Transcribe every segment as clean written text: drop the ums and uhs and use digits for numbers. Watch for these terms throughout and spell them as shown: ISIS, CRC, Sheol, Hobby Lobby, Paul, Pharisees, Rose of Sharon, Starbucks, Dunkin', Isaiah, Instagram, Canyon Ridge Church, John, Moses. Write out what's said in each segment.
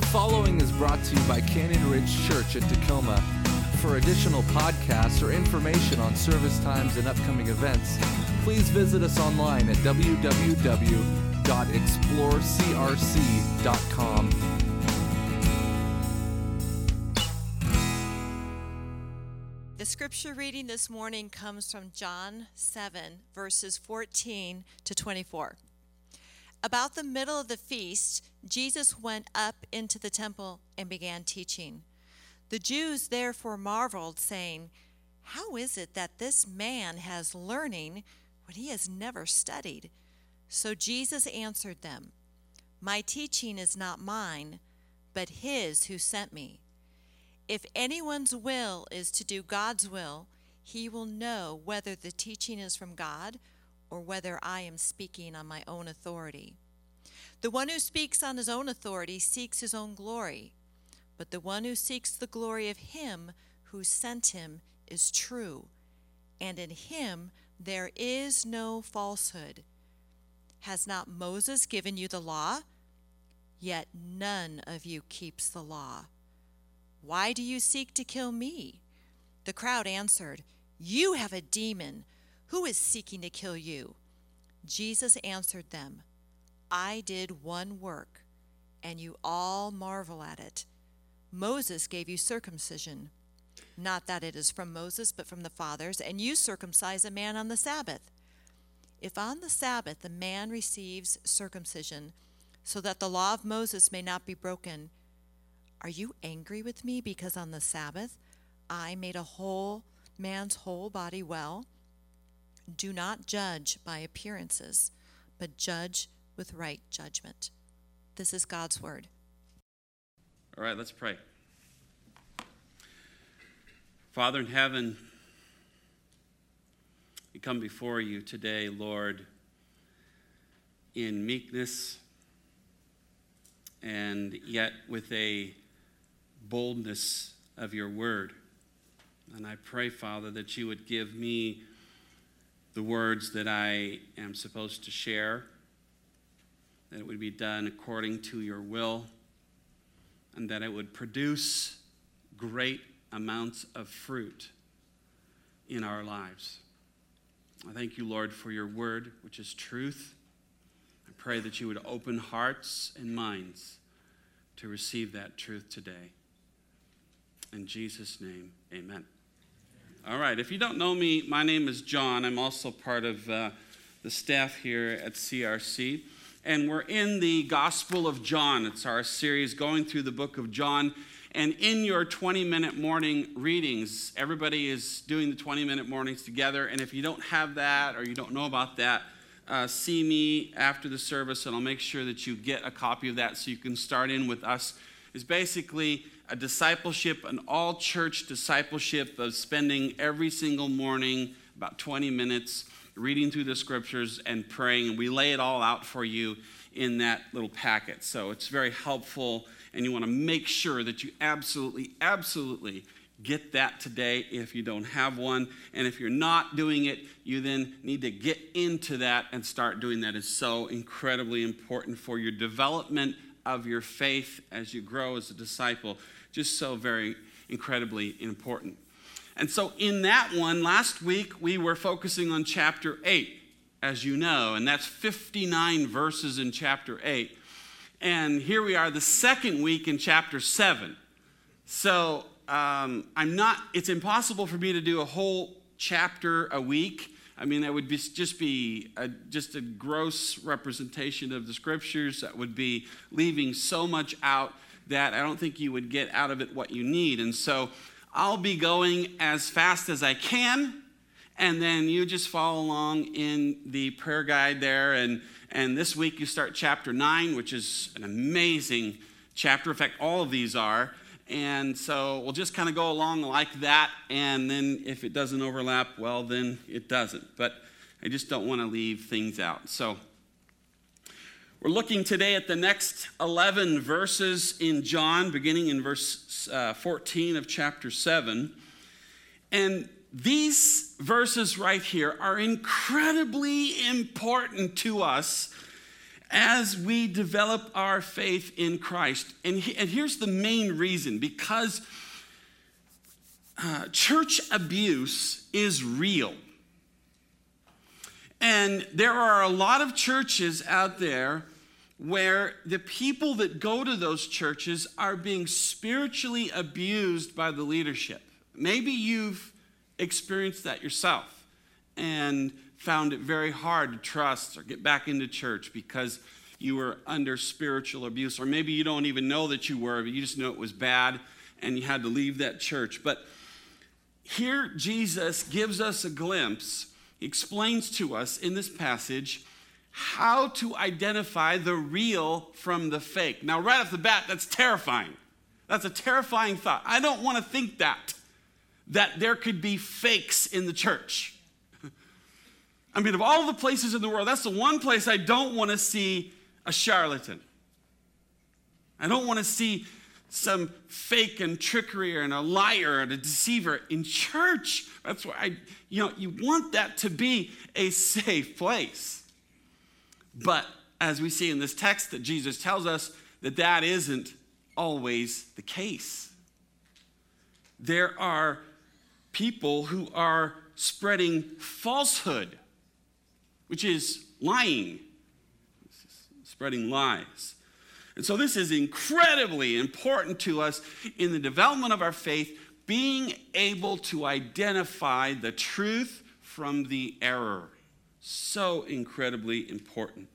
The following is brought to you by Canyon Ridge Church at Tacoma. For additional podcasts or information on service times and upcoming events, please visit us online at www.explorecrc.com. The scripture reading this morning comes from John 7, verses 14 to 24. About the middle of the feast, Jesus went up into the temple and began teaching. The Jews therefore marveled, saying, "How is it that this man has learning when he has never studied?" So Jesus answered them, "My teaching is not mine, but his who sent me. If anyone's will is to do God's will, he will know whether the teaching is from God or whether I am speaking on my own authority. The one who speaks on his own authority seeks his own glory, but the one who seeks the glory of him who sent him is true, and in him there is no falsehood. Has not Moses given you the law? Yet none of you keeps the law. Why do you seek to kill me?" The crowd answered, "You have a demon. Who is seeking to kill you?" Jesus answered them, "I did one work, and you all marvel at it. Moses gave you circumcision. Not that it is from Moses, but from the fathers, and you circumcise a man on the Sabbath. If on the Sabbath a man receives circumcision, so that the law of Moses may not be broken, are you angry with me because on the Sabbath I made a whole man's whole body well? Do not judge by appearances, but judge with right judgment." This is God's word. All right, let's pray. Father in heaven, we come before you today, Lord, in meekness and yet with a boldness of your word. And I pray, Father, that you would give me the words that I am supposed to share, that it would be done according to your will, and that it would produce great amounts of fruit in our lives. I thank you, Lord, for your word, which is truth. I pray that you would open hearts and minds to receive that truth today. In Jesus' name, amen. All right, if you don't know me, my name is John. I'm also part of the staff here at CRC. And we're in the Gospel of John. It's our series going through the book of John. And in your 20-minute morning readings, everybody is doing the 20-minute mornings together. And if you don't have that or you don't know about that, see me after the service, and I'll make sure that you get a copy of that so you can start in with us. It's basically a discipleship, an all-church discipleship of spending every single morning about 20 minutes reading through the scriptures and praying. And we lay it all out for you in that little packet. So it's very helpful, and you want to make sure that you absolutely get that today if you don't have one. And if you're not doing it, you then need to get into that and start doing that. It's so incredibly important for your development of your faith as you grow as a disciple. Just so very incredibly important. And so in that one, last week we were focusing on chapter 8, as you know, and that's 59 verses in chapter 8. And here we are the second week in chapter 7. So it's impossible for me to do a whole chapter a week. I mean, that would just be a gross representation of the scriptures. That would be leaving so much out that I don't think you would get out of it what you need. And so I'll be going as fast as I can, and then you just follow along in the prayer guide there. And this week you start chapter 9, which is an amazing chapter. In fact, all of these are. And so we'll just kind of go along like that, and then if it doesn't overlap, well, then it doesn't. But I just don't want to leave things out. So we're looking today at the next 11 verses in John, beginning in verse 14 of chapter 7. And these verses right here are incredibly important to us as we develop our faith in Christ. And here's the main reason, because church abuse is real. And there are a lot of churches out there where the people that go to those churches are being spiritually abused by the leadership. Maybe you've experienced that yourself and found it very hard to trust or get back into church because you were under spiritual abuse. Or maybe you don't even know that you were, but you just know it was bad and you had to leave that church. But here Jesus gives us a glimpse. He explains to us in this passage how to identify the real from the fake. Now, right off the bat, that's terrifying. That's a terrifying thought. I don't want to think that there could be fakes in the church. I mean, of all the places in the world, that's the one place I don't want to see a charlatan. I don't want to see some fake and trickery and a liar and a deceiver in church. That's why you want that to be a safe place. But as we see in this text, that Jesus tells us that isn't always the case. There are people who are spreading falsehood, which is lying, spreading lies. And so this is incredibly important to us in the development of our faith, being able to identify the truth from the error. So incredibly important.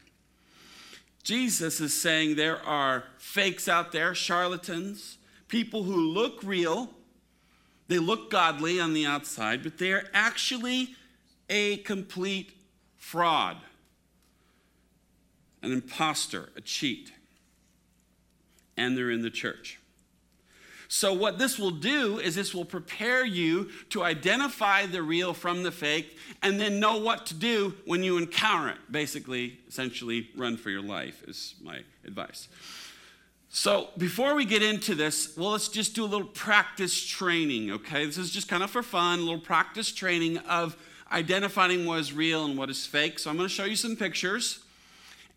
Jesus is saying there are fakes out there, charlatans, people who look real. They look godly on the outside, but they are actually a complete fraud, an imposter, a cheat. And they're in the church. So what this will do is this will prepare you to identify the real from the fake and then know what to do when you encounter it. Basically, essentially, run for your life is my advice. So before we get into this, let's just do a little practice training, okay? This is just kind of for fun, a little practice training of identifying what is real and what is fake. So I'm going to show you some pictures,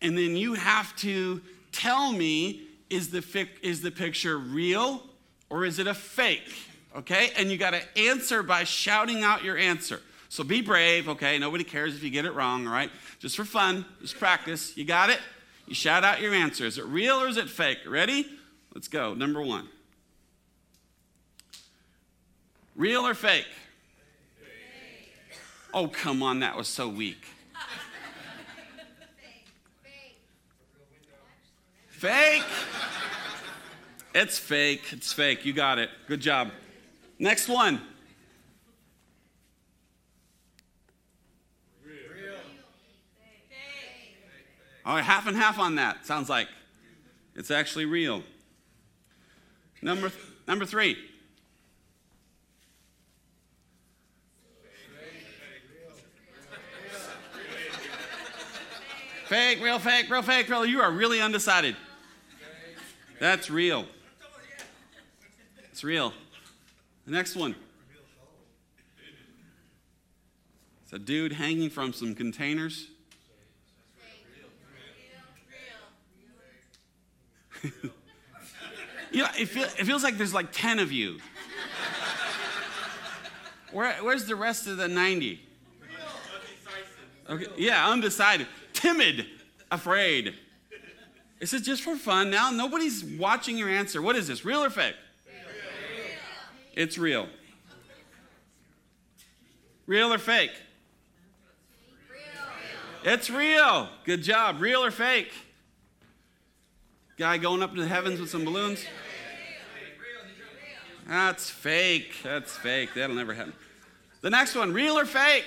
and then you have to tell me, is the picture real? Or is it a fake? Okay? And you got to answer by shouting out your answer. So be brave, okay? Nobody cares if you get it wrong, all right? Just for fun, just practice. You got it? You shout out your answer. Is it real or is it fake? Ready? Let's go. Number one. Real or fake? Fake. Oh, come on, that was so weak. Fake. It's fake. It's fake. You got it. Good job. Next one. Real. All right, half and half on that. Sounds like it's actually real. Number three. Fake, real, fake, real, fake, real. You are really undecided. That's real. It's real. The next one. It's a dude hanging from some containers. It feels like there's like 10 of you. Where's the rest of the 90? Okay, yeah, undecided. Timid. Afraid. This is just for fun. Now nobody's watching your answer. What is this, real or fake? Real. It's real. Real or fake? Real. It's real. Good job. Real or fake? Guy going up to the heavens with some balloons? That's fake. That's fake. That'll never happen. The next one, real or fake?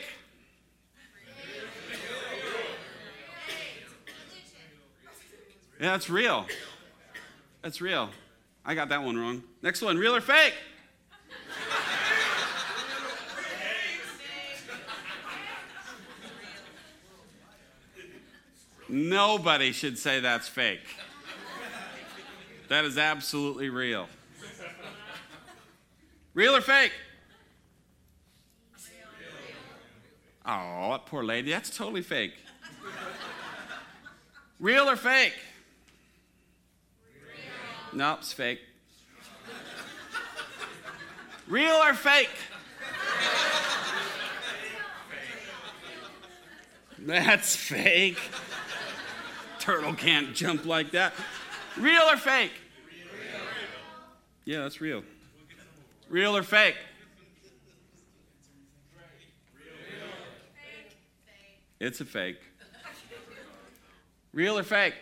Yeah, that's real. That's real. I got that one wrong. Next one, real or fake? Nobody should say that's fake. That is absolutely real. Real or fake? Oh, that poor lady. That's totally fake. Real or fake? Real. No, it's fake. Real or fake? That's fake. Turtle can't jump like that. Real or fake? Real. Yeah, that's real. Real or fake? It's a fake. Real or fake?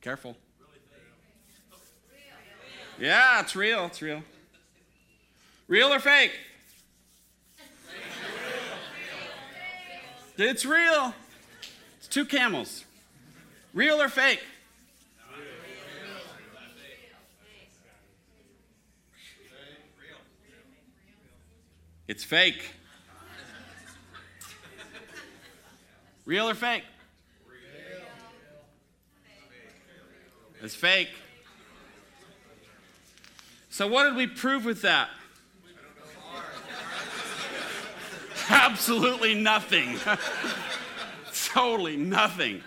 Careful. Yeah, it's real. It's real. Real or fake? It's real. It's two camels. Real or fake? It's fake. Real or fake? Real. It's fake. So what did we prove with that? Absolutely nothing. Totally nothing.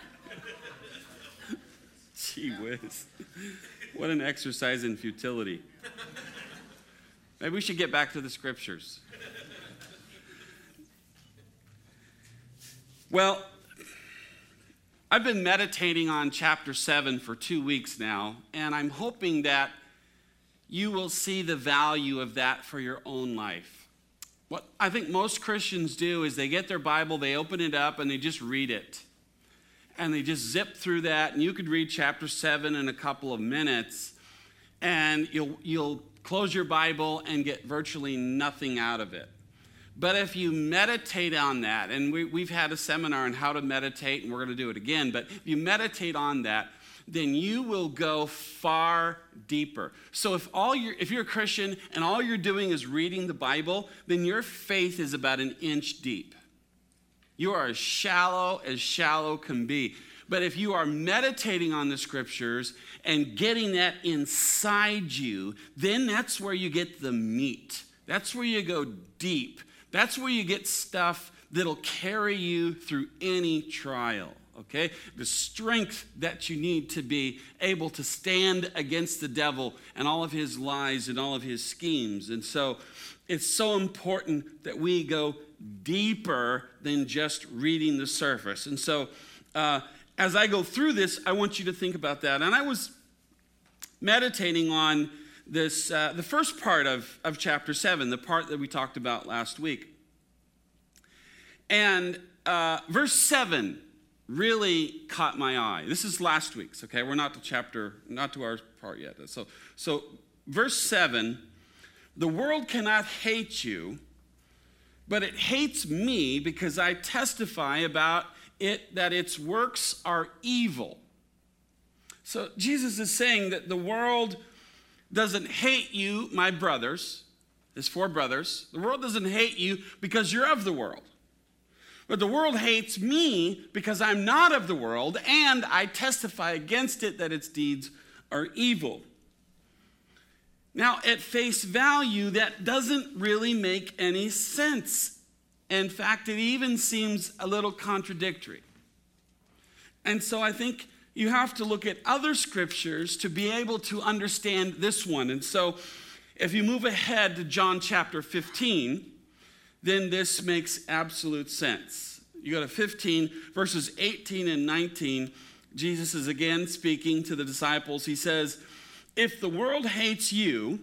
Gee whiz. What an exercise in futility. Maybe we should get back to the scriptures. Well, I've been meditating on chapter 7 for 2 weeks now, and I'm hoping that you will see the value of that for your own life. What I think most Christians do is they get their Bible, they open it up, and they just read it. And they just zip through that, and you could read chapter 7 in a couple of minutes, and you'll close your Bible and get virtually nothing out of it. But if you meditate on that, and we've had a seminar on how to meditate, and we're going to do it again, but if you meditate on that, then you will go far deeper. So if you're a Christian and all you're doing is reading the Bible, then your faith is about an inch deep. You are as shallow can be. But if you are meditating on the scriptures and getting that inside you, then that's where you get the meat. That's where you go deep. That's where you get stuff that'll carry you through any trial, okay? The strength that you need to be able to stand against the devil and all of his lies and all of his schemes. And so it's so important that we go deeper than just reading the surface. And so as I go through this, I want you to think about that. And I was meditating on this, the first part of chapter 7, the part that we talked about last week. And verse 7 really caught my eye. This is last week's, okay? We're not to chapter, not to our part yet. So verse 7, the world cannot hate you, but it hates me because I testify about it that its works are evil. So Jesus is saying that the world doesn't hate you, my brothers, his four brothers. The world doesn't hate you because you're of the world. But the world hates me because I'm not of the world, and I testify against it that its deeds are evil. Now, at face value, that doesn't really make any sense. In fact, it even seems a little contradictory. And so I think you have to look at other scriptures to be able to understand this one. And so if you move ahead to John chapter 15, then this makes absolute sense. You go to 15, verses 18 and 19. Jesus is again speaking to the disciples. He says, "If the world hates you,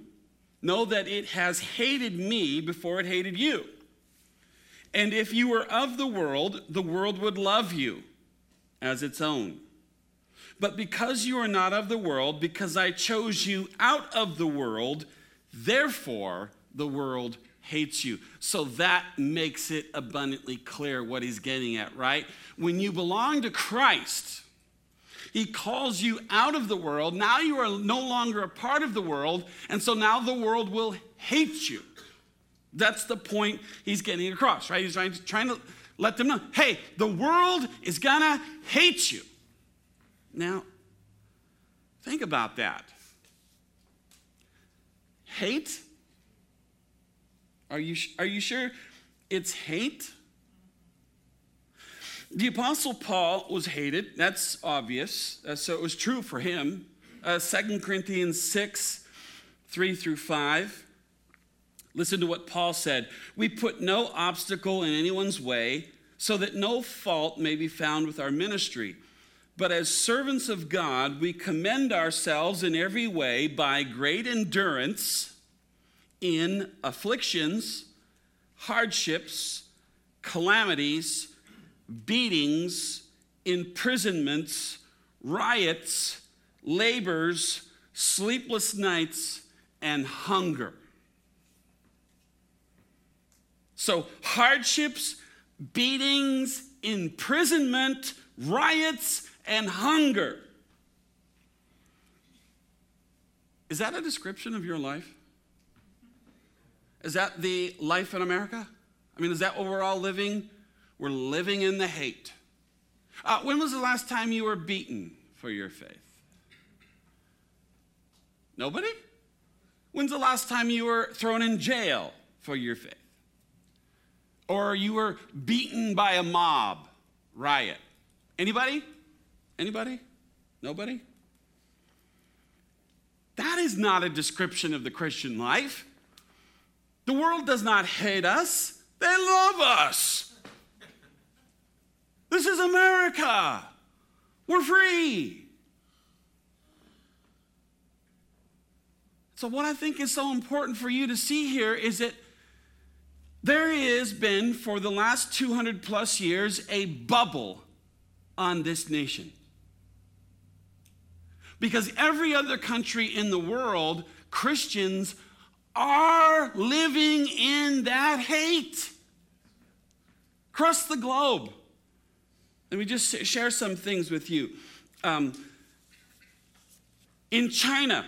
know that it has hated me before it hated you. And if you were of the world would love you as its own. But because you are not of the world, because I chose you out of the world, therefore the world hates you." So that makes it abundantly clear what he's getting at, right? When you belong to Christ, he calls you out of the world. Now you are no longer a part of the world, and so now the world will hate you. That's the point he's getting across, right? He's trying to let them know, hey, the world is gonna hate you. Now, think about that. Hate? Are you sure it's hate? The Apostle Paul was hated. That's obvious. So it was true for him. 2 Corinthians 6, 3 through 5. Listen to what Paul said. We put no obstacle in anyone's way so that no fault may be found with our ministry. But as servants of God, we commend ourselves in every way by great endurance in afflictions, hardships, calamities, beatings, imprisonments, riots, labors, sleepless nights, and hunger. So hardships, beatings, imprisonment, riots, and hunger. Is that a description of your life? Is that the life in America? I mean, is that what we're all living? We're living in the hate. When was the last time you were beaten for your faith? Nobody? When's the last time you were thrown in jail for your faith? Or you were beaten by a mob riot? Anybody? Anybody? Nobody? That is not a description of the Christian life. The world does not hate us. They love us. This is America. We're free. So what I think is so important for you to see here is that there has been, for the last 200 plus years, a bubble on this nation. Because every other country in the world, Christians are living in that hate. Across the globe. Let me just share some things with you. In China,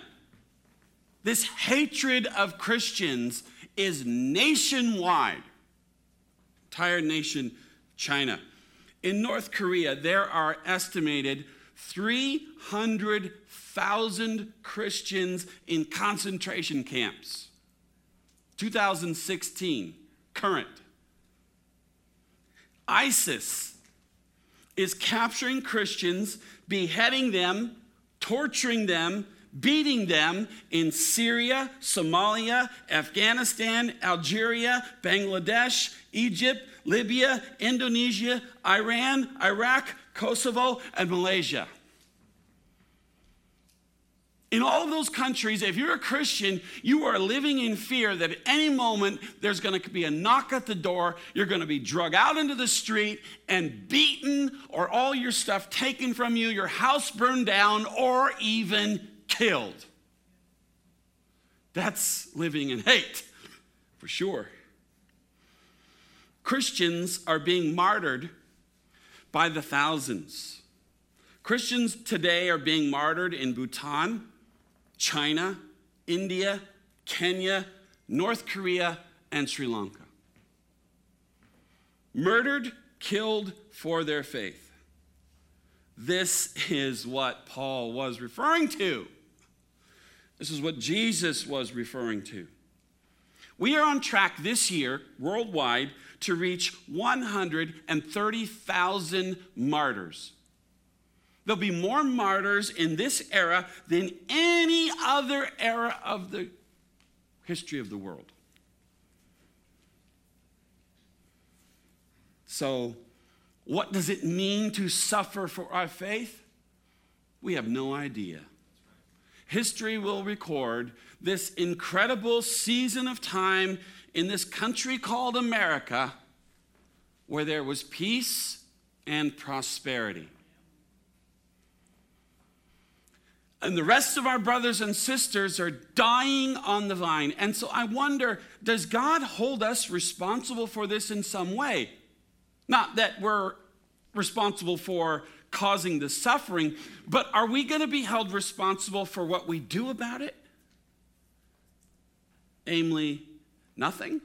this hatred of Christians is nationwide. Entire nation, China. In North Korea, there are estimated 300,000 Christians in concentration camps. 2016, current. ISIS is capturing Christians, beheading them, torturing them, beating them in Syria, Somalia, Afghanistan, Algeria, Bangladesh, Egypt, Libya, Indonesia, Iran, Iraq, Kosovo, and Malaysia. In all of those countries, if you're a Christian, you are living in fear that at any moment there's going to be a knock at the door, you're going to be dragged out into the street and beaten, or all your stuff taken from you, your house burned down, or even killed. That's living in hate, for sure. Christians are being martyred by the thousands. Christians today are being martyred in Bhutan, China, India, Kenya, North Korea, and Sri Lanka. Murdered, killed for their faith. This is what Paul was referring to. This is what Jesus was referring to. We are on track this year, worldwide, to reach 130,000 martyrs. There'll be more martyrs in this era than any other era of the history of the world. So, what does it mean to suffer for our faith? We have no idea. History will record this incredible season of time in this country called America, where there was peace and prosperity. And the rest of our brothers and sisters are dying on the vine. And so I wonder, does God hold us responsible for this in some way? Not that we're responsible for causing the suffering, but are we going to be held responsible for what we do about it? Namely, nothing?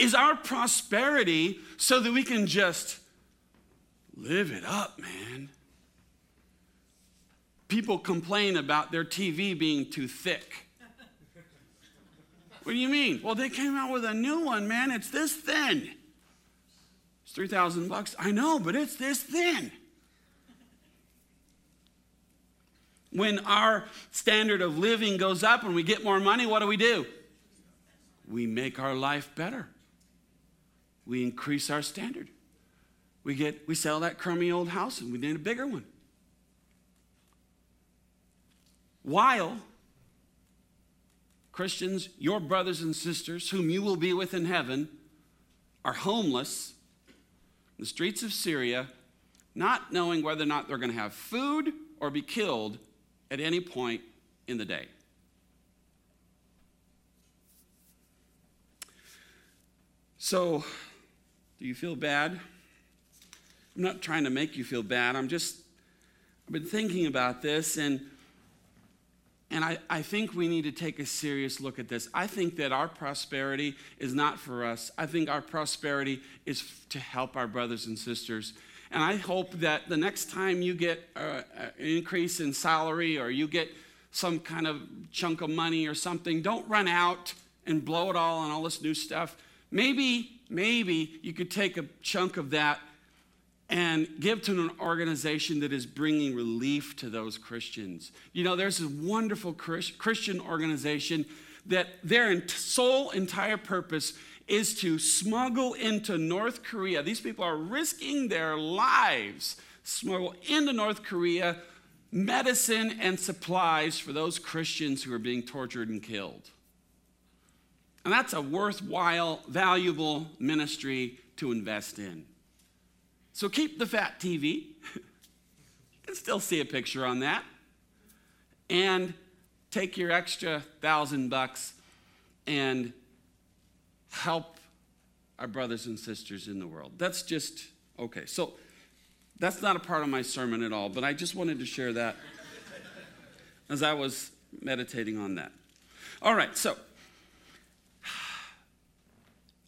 Is our prosperity so that we can just live it up, man? People complain about their TV being too thick. What do you mean? Well, they came out with a new one, man. It's this thin. It's $3,000 bucks. I know, but it's this thin. When our standard of living goes up and we get more money, what do? We make our life better. We increase our standard. We sell that crummy old house and we need a bigger one. While Christians, your brothers and sisters, whom you will be with in heaven, are homeless in the streets of Syria, not knowing whether or not they're going to have food or be killed at any point in the day. So, do you feel bad? I'm not trying to make you feel bad. I've been thinking about this, and I think we need to take a serious look at this. I think that our prosperity is not for us. I think our prosperity is to help our brothers and sisters. And I hope that the next time you get an increase in salary or you get some kind of chunk of money or something, don't run out and blow it all on all this new stuff. Maybe you could take a chunk of that and give to an organization that is bringing relief to those Christians. You know, there's this wonderful Christian organization that their sole entire purpose is to smuggle into North Korea. These people are risking their lives, smuggle into North Korea medicine and supplies for those Christians who are being tortured and killed. And that's a worthwhile, valuable ministry to invest in. So keep the fat TV. You can still see a picture on that. And take your extra $1,000 and help our brothers and sisters in the world. That's just, okay. So that's not a part of my sermon at all, but I just wanted to share that as I was meditating on that. All right, so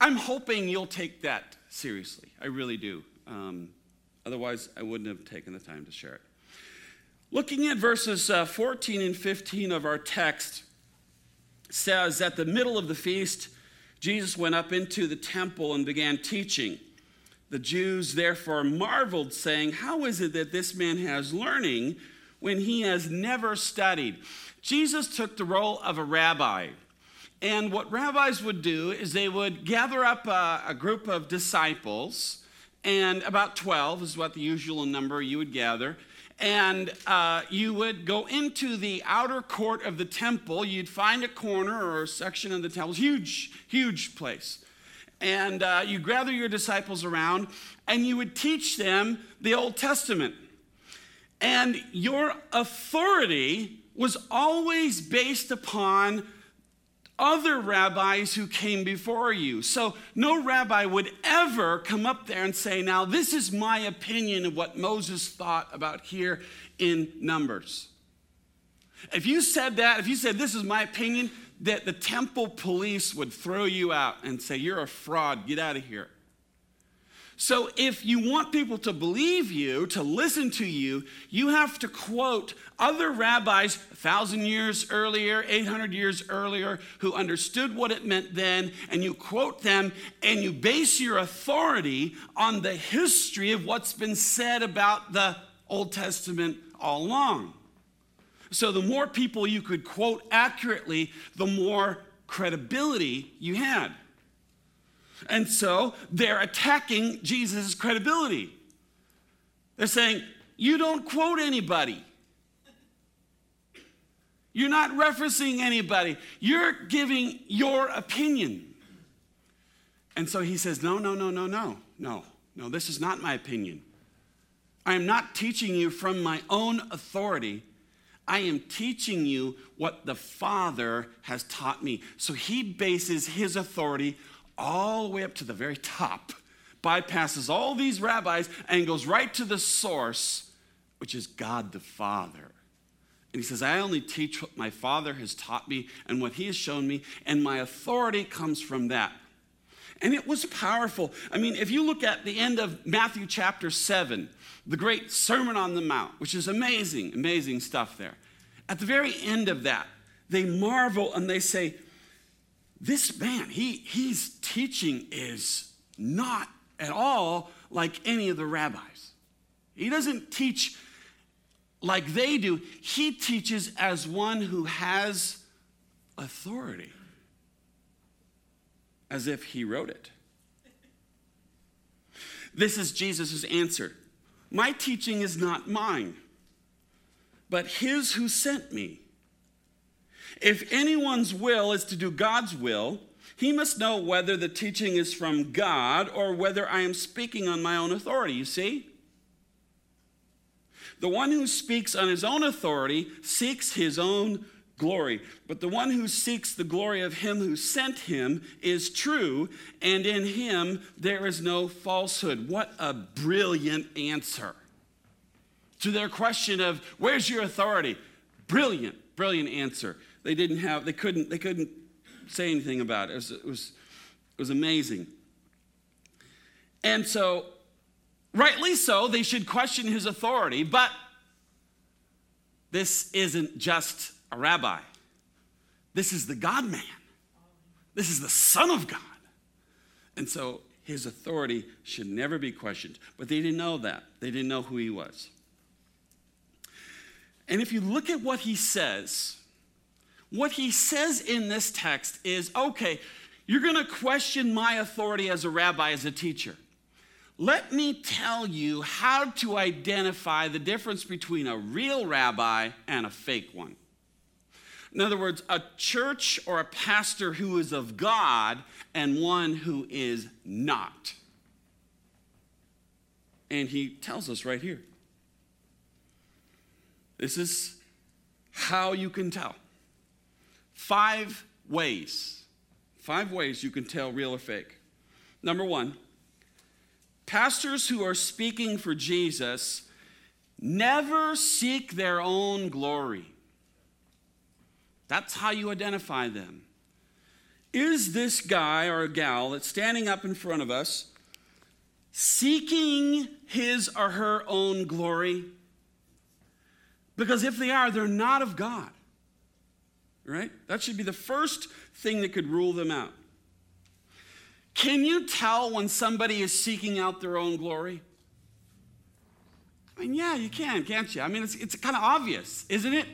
I'm hoping you'll take that seriously. I really do. Otherwise, I wouldn't have taken the time to share it. Looking at verses 14 and 15 of our text, says, at the middle of the feast, Jesus went up into the temple and began teaching. The Jews therefore marveled, saying, how is it that this man has learning when he has never studied? Jesus took the role of a rabbi. And what rabbis would do is they would gather up a group of disciples. And about 12 is what the usual number you would gather. And you would go into the outer court of the temple. You'd find a corner or a section of the temple. Huge, huge place. And you gather your disciples around, and you would teach them the Old Testament. And your authority was always based upon other rabbis who came before you. So no rabbi would ever come up there and say, now this is my opinion of what Moses thought about here in Numbers. If you said this is my opinion, that the temple police would throw you out and say, you're a fraud, get out of here. So if you want people to believe you, to listen to you, you have to quote other rabbis 1,000 years earlier, 800 years earlier, who understood what it meant then, and you quote them, and you base your authority on the history of what's been said about the Old Testament all along. So the more people you could quote accurately, the more credibility you had. And so they're attacking Jesus' credibility. They're saying, you don't quote anybody. You're not referencing anybody. You're giving your opinion. And so he says, no, this is not my opinion. I am not teaching you from my own authority. I am teaching you what the Father has taught me. So he bases his authority all the way up to the very top, bypasses all these rabbis, and goes right to the source, which is God the Father. And he says, I only teach what my Father has taught me and what he has shown me, and my authority comes from that. And it was powerful. I mean, if you look at the end of Matthew chapter 7, the great Sermon on the Mount, which is amazing, amazing stuff there. At the very end of that, they marvel and they say, this man, he's teaching is not at all like any of the rabbis. He doesn't teach like they do. He teaches as one who has authority, as if he wrote it. This is Jesus' answer. My teaching is not mine, but his who sent me. If anyone's will is to do God's will, he must know whether the teaching is from God or whether I am speaking on my own authority. You see? The one who speaks on his own authority seeks his own glory, but the one who seeks the glory of him who sent him is true, and in him there is no falsehood. What a brilliant answer to their question of where's your authority? Brilliant, brilliant answer. They couldn't say anything about it. It was amazing. And so, rightly so, they should question his authority, but this isn't just a rabbi. This is the God-man. This is the Son of God. And so his authority should never be questioned. But they didn't know that. They didn't know who he was. And if you look at what he says in this text is, okay, you're going to question my authority as a rabbi, as a teacher. Let me tell you how to identify the difference between a real rabbi and a fake one. In other words, a church or a pastor who is of God and one who is not. And he tells us right here. This is how you can tell. 5 ways. 5 ways you can tell real or fake. Number 1, pastors who are speaking for Jesus never seek their own glory. That's how you identify them. Is this guy or gal that's standing up in front of us seeking his or her own glory? Because if they are, they're not of God. Right? That should be the first thing that could rule them out. Can you tell when somebody is seeking out their own glory? I mean, yeah, you can, can't you? I mean, it's kind of obvious, isn't it?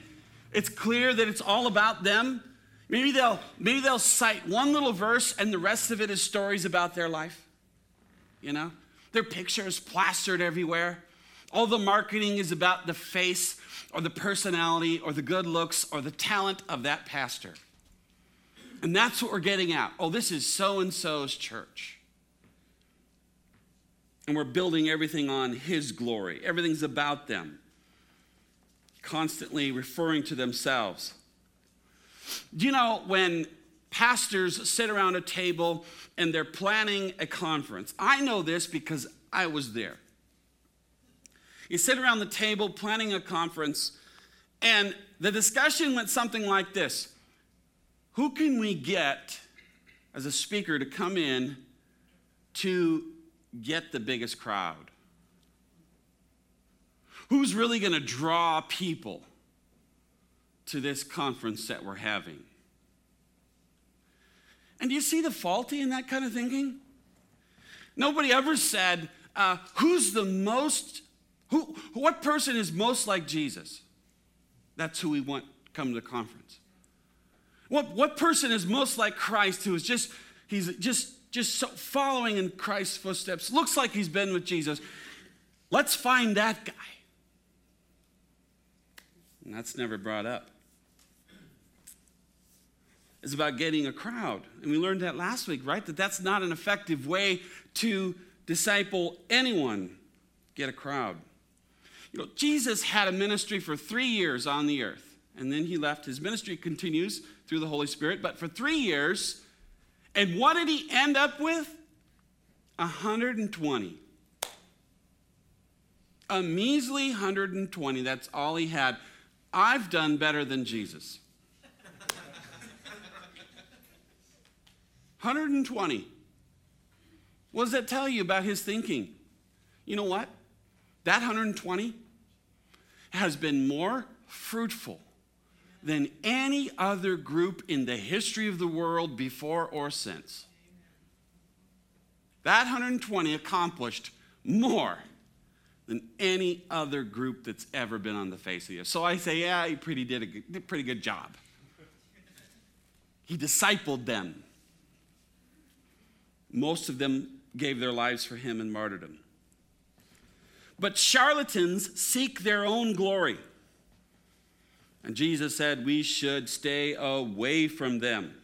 It's clear that it's all about them. Maybe they'll cite one little verse and the rest of it is stories about their life. You know? Their picture is plastered everywhere. All the marketing is about the face or the personality or the good looks or the talent of that pastor. And that's what we're getting at. Oh, this is so-and-so's church. And we're building everything on his glory. Everything's about them. Constantly referring to themselves. Do you know when pastors sit around a table and they're planning a conference? I know this because I was there. You sit around the table planning a conference, and the discussion went something like this. Who can we get as a speaker to come in to get the biggest crowd? Who's really going to draw people to this conference that we're having? And do you see the faulty in that kind of thinking? Nobody ever said, what person is most like Jesus? That's who we want come to the conference. What person is most like Christ, who is just following in Christ's footsteps, looks like he's been with Jesus? Let's find that guy. And that's never brought up. It's about getting a crowd. And we learned that last week, right? That's not an effective way to disciple anyone. Get a crowd. You know, Jesus had a ministry for 3 years on the earth. And then he left. His ministry continues through the Holy Spirit. But for 3 years, and what did he end up with? 120. A measly 120. That's all he had. I've done better than Jesus. 120. What does that tell you about his thinking? You know what? That 120 has been more fruitful than any other group in the history of the world before or since. That 120 accomplished more than any other group that's ever been on the face of the earth. So I say, yeah, he did a pretty good job. He discipled them. Most of them gave their lives for him in martyrdom. But charlatans seek their own glory. And Jesus said we should stay away from them.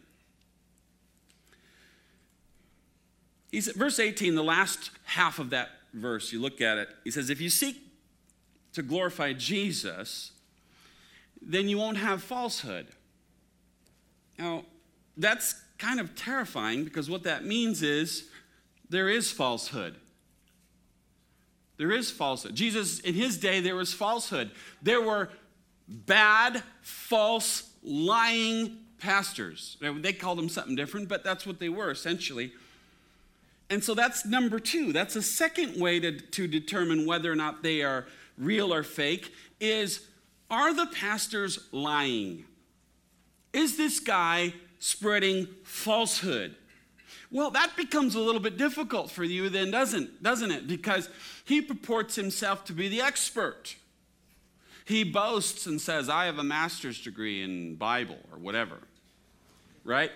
He said, verse 18, the last half of that verse, you look at it, he says, if you seek to glorify Jesus, then you won't have falsehood. Now, that's kind of terrifying because what that means is there is falsehood. There is falsehood. Jesus, in his day, there was falsehood. There were bad, false, lying pastors. They called them something different, but that's what they were, essentially. And so that's number two. That's a second way to determine whether or not they are real or fake is, are the pastors lying? Is this guy spreading falsehood? Well, that becomes a little bit difficult for you then, doesn't it? Because he purports himself to be the expert. He boasts and says, I have a master's degree in Bible or whatever, right?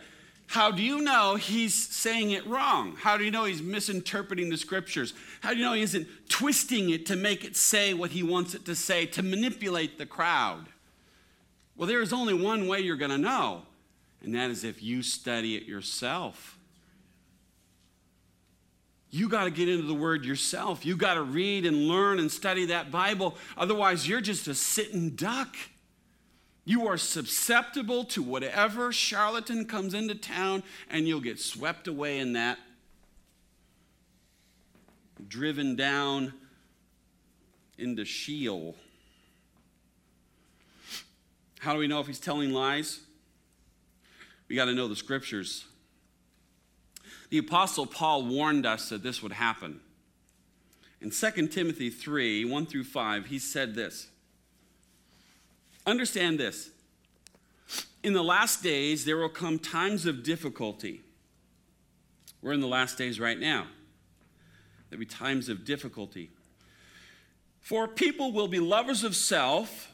How do you know he's saying it wrong? How do you know he's misinterpreting the scriptures? How do you know he isn't twisting it to make it say what he wants it to say, to manipulate the crowd? Well, there is only one way you're going to know, and that is if you study it yourself. You got to get into the Word yourself. You got to read and learn and study that Bible. Otherwise, you're just a sitting duck. You are susceptible to whatever charlatan comes into town, and you'll get swept away in that, driven down into Sheol. How do we know if he's telling lies? We got to know the scriptures. The Apostle Paul warned us that this would happen. In 2 Timothy 3, 1 through 5, he said this. Understand this. In the last days, there will come times of difficulty. We're in the last days right now. There'll be times of difficulty. For people will be lovers of self,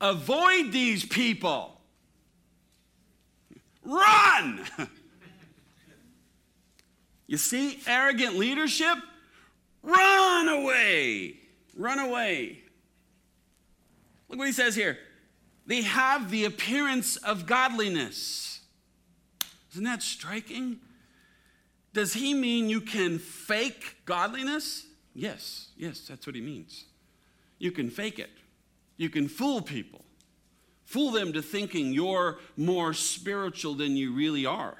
Avoid these people. Run! You see, arrogant leadership? Run away! Run away. Look what he says here. They have the appearance of godliness. Isn't that striking? Does he mean you can fake godliness? Yes, that's what he means. You can fake it. You can fool people. Fool them to thinking you're more spiritual than you really are.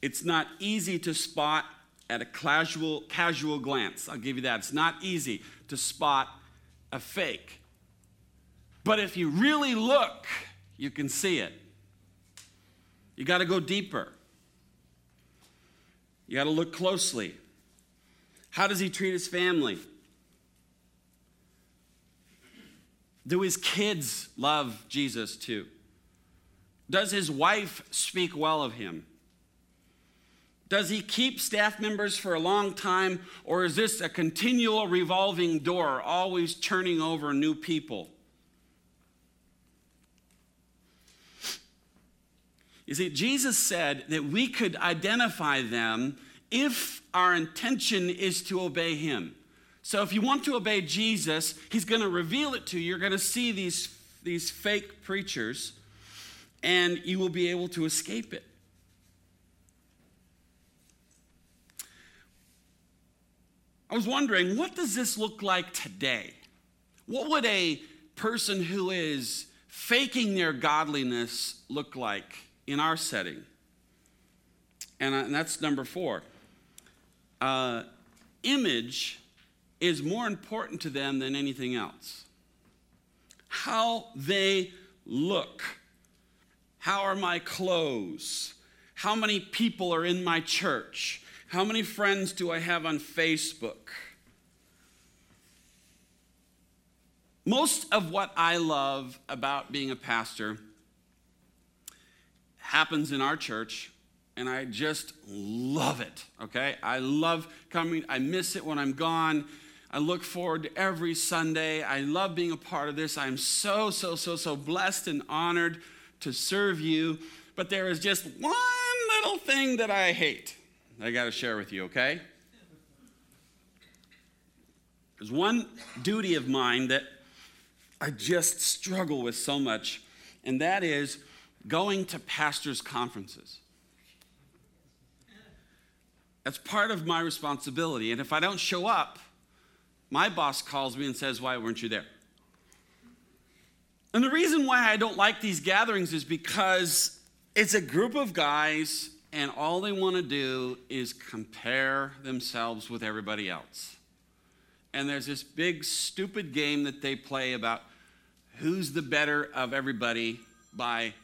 It's not easy to spot at a casual glance. I'll give you that. It's not easy to spot a fake. But if you really look, you can see it. You got to go deeper. You got to look closely. How does he treat his family? Do his kids love Jesus too? Does his wife speak well of him? Does he keep staff members for a long time, or is this a continual revolving door, always turning over new people? You see, Jesus said that we could identify them if our intention is to obey him. So if you want to obey Jesus, he's going to reveal it to you. You're going to see these fake preachers, and you will be able to escape it. I was wondering, what does this look like today? What would a person who is faking their godliness look like in our setting? And that's number 4. Image is more important to them than anything else. How they look. How are my clothes? How many people are in my church? How many friends do I have on Facebook? Most of what I love about being a pastor happens in our church, and I just love it, okay? I love coming. I miss it when I'm gone. I look forward to every Sunday. I love being a part of this. I'm so blessed and honored to serve you. But there is just one little thing that I hate that I got to share with you, okay? There's one duty of mine that I just struggle with so much, and that is going to pastors' conferences. That's part of my responsibility, and if I don't show up, my boss calls me and says, "Why weren't you there?" And the reason why I don't like these gatherings is because it's a group of guys, and all they want to do is compare themselves with everybody else. And there's this big, stupid game that they play about who's the better of everybody by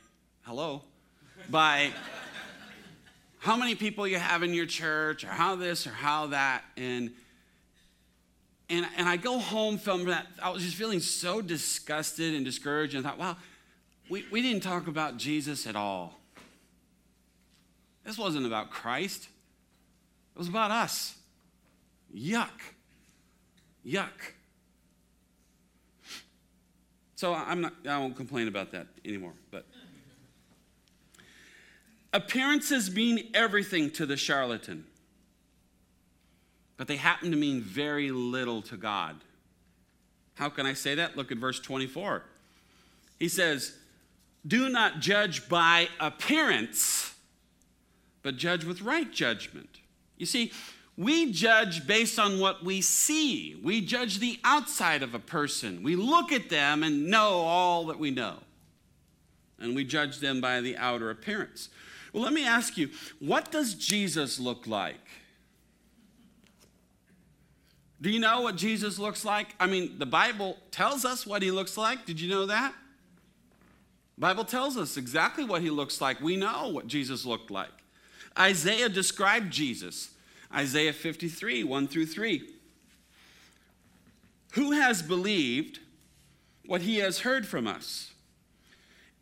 how many people you have in your church, or how this, or how that. And I go home from that, I was just feeling so disgusted and discouraged, and I thought, wow, we didn't talk about Jesus at all. This wasn't about Christ. It was about us. Yuck. So I won't complain about that anymore, but. Appearances mean everything to the charlatan, but they happen to mean very little to God. How can I say that? Look at verse 24. He says, "Do not judge by appearance, but judge with right judgment." You see, we judge based on what we see. We judge the outside of a person. We look at them and know all that we know. And we judge them by the outer appearance. Well, let me ask you, what does Jesus look like? Do you know what Jesus looks like? I mean, the Bible tells us what he looks like. Did you know that? The Bible tells us exactly what he looks like. We know what Jesus looked like. Isaiah described Jesus. Isaiah 53, 1-3. "Who has believed what he has heard from us?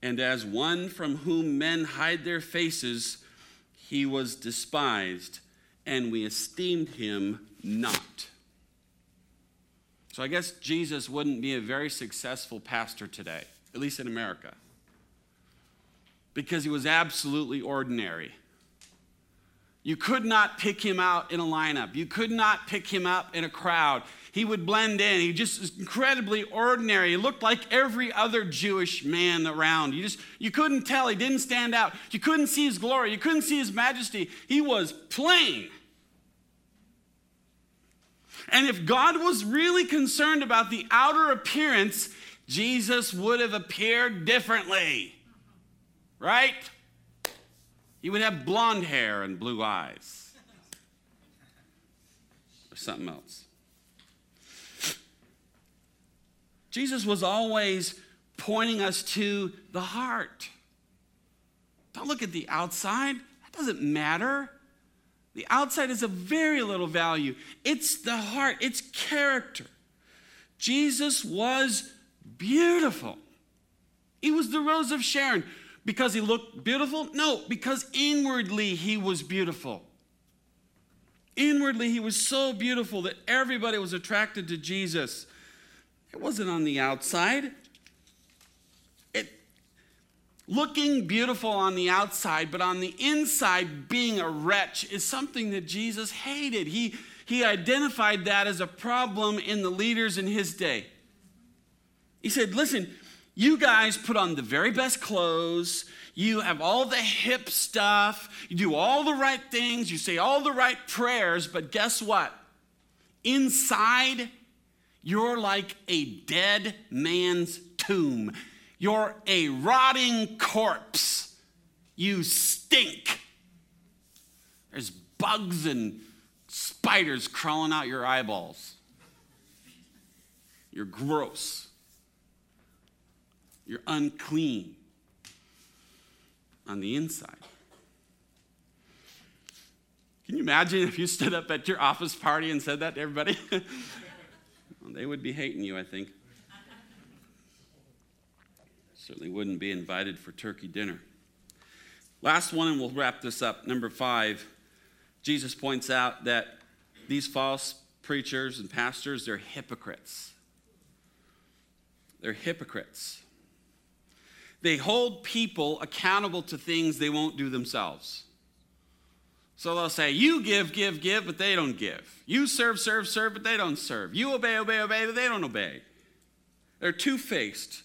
And as one from whom men hide their faces, he was despised, and we esteemed him not." So I guess Jesus wouldn't be a very successful pastor today, at least in America, because he was absolutely ordinary. You could not pick him out in a lineup. You could not pick him up in a crowd. He would blend in. He just was incredibly ordinary. He looked like every other Jewish man around. You couldn't tell. He didn't stand out. You couldn't see his glory. You couldn't see his majesty. He was plain. And if God was really concerned about the outer appearance, Jesus would have appeared differently, right? He would have blonde hair and blue eyes. Or something else. Jesus was always pointing us to the heart. Don't look at the outside. That doesn't matter. The outside is of very little value. It's the heart. It's character. Jesus was beautiful. He was the Rose of Sharon. Because he looked beautiful? No, because inwardly he was beautiful. Inwardly he was so beautiful that everybody was attracted to Jesus. It wasn't on the outside. It Looking beautiful on the outside, but on the inside, being a wretch is something that Jesus hated. He identified that as a problem in the leaders in his day. He said, listen, you guys put on the very best clothes. You have all the hip stuff. You do all the right things. You say all the right prayers. But guess what? Inside, you're like a dead man's tomb. You're a rotting corpse. You stink. There's bugs and spiders crawling out your eyeballs. You're gross. You're unclean on the inside. Can you imagine if you stood up at your office party and said that to everybody? Well, they would be hating you, I think. Certainly wouldn't be invited for turkey dinner. Last one, and we'll wrap this up. Number 5, Jesus points out that these false preachers and pastors, they're hypocrites. They're hypocrites. They hold people accountable to things they won't do themselves. So they'll say, you give, but they don't give. You serve, but they don't serve. You obey, but they don't obey. They're two-faced.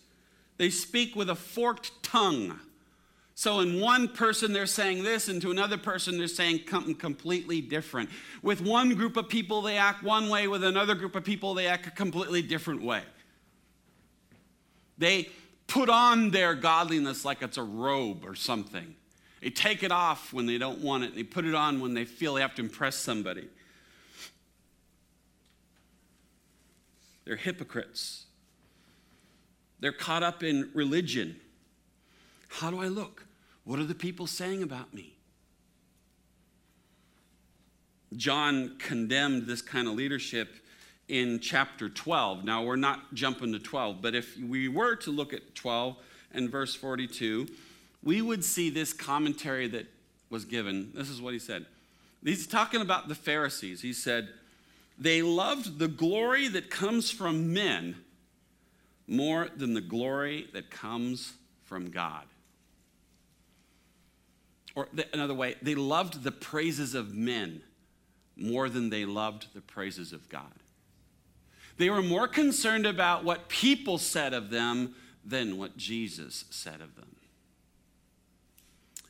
They speak with a forked tongue. So in one person, they're saying this, and to another person, they're saying something completely different. With one group of people, they act one way. With another group of people, they act a completely different way. They put on their godliness like it's a robe or something. They take it off when they don't want it. They put it on when they feel they have to impress somebody. They're hypocrites. They're caught up in religion. How do I look? What are the people saying about me? John condemned this kind of leadership in chapter 12. Now, we're not jumping to 12, but if we were to look at 12 and verse 42, we would see this commentary that was given. This is what he said. He's talking about the Pharisees. He said, they loved the glory that comes from men more than the glory that comes from God. Or another way, they loved the praises of men more than they loved the praises of God. They were more concerned about what people said of them than what Jesus said of them.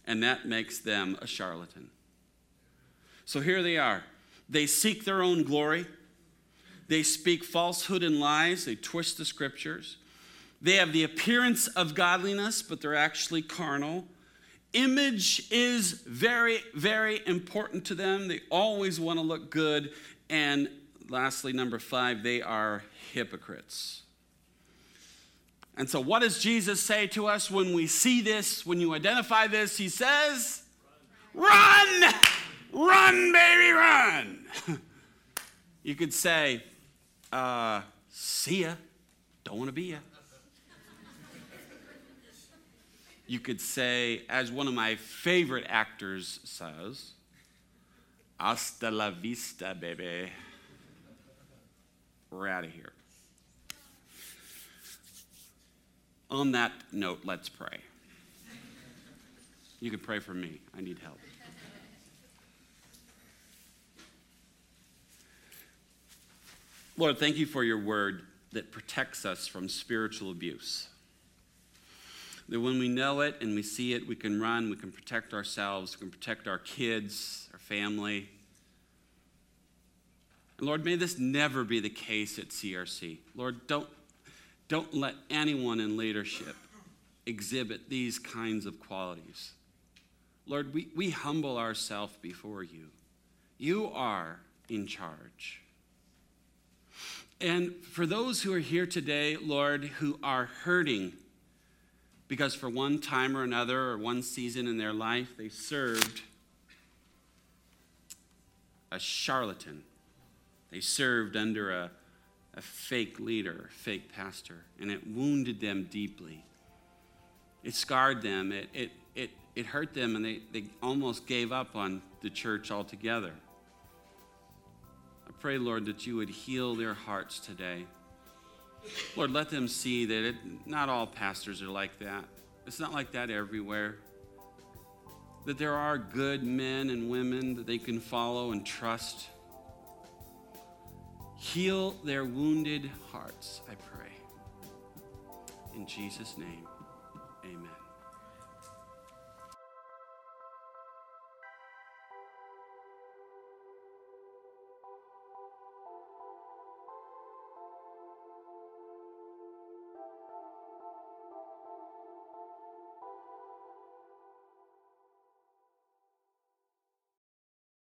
And that makes them a charlatan. So here they are. They seek their own glory. They speak falsehood and lies. They twist the scriptures. They have the appearance of godliness, but they're actually carnal. Image is very, very important to them. They always want to look good. And lastly, number 5, they are hypocrites. And so what does Jesus say to us when we see this, when you identify this? He says, run! Run, baby, run! You could say, see ya, don't want to be ya. You could say, as one of my favorite actors says, hasta la vista, baby. We're out of here. On that note, let's pray. You can pray for me. I need help. Lord, thank you for your word that protects us from spiritual abuse. That when we know it and we see it, we can run, we can protect ourselves, we can protect our kids, our family. Lord, may this never be the case at CRC. Lord, don't let anyone in leadership exhibit these kinds of qualities. Lord, we humble ourselves before you. You are in charge. And for those who are here today, Lord, who are hurting because for one time or another or one season in their life, they served a charlatan. They served under a fake leader, fake pastor, and it wounded them deeply. It scarred them. It hurt them, and they almost gave up on the church altogether. I pray, Lord, that you would heal their hearts today. Lord, let them see that not all pastors are like that. It's not like that everywhere. That there are good men and women that they can follow and trust. Heal their wounded hearts, I pray. In Jesus' name, amen.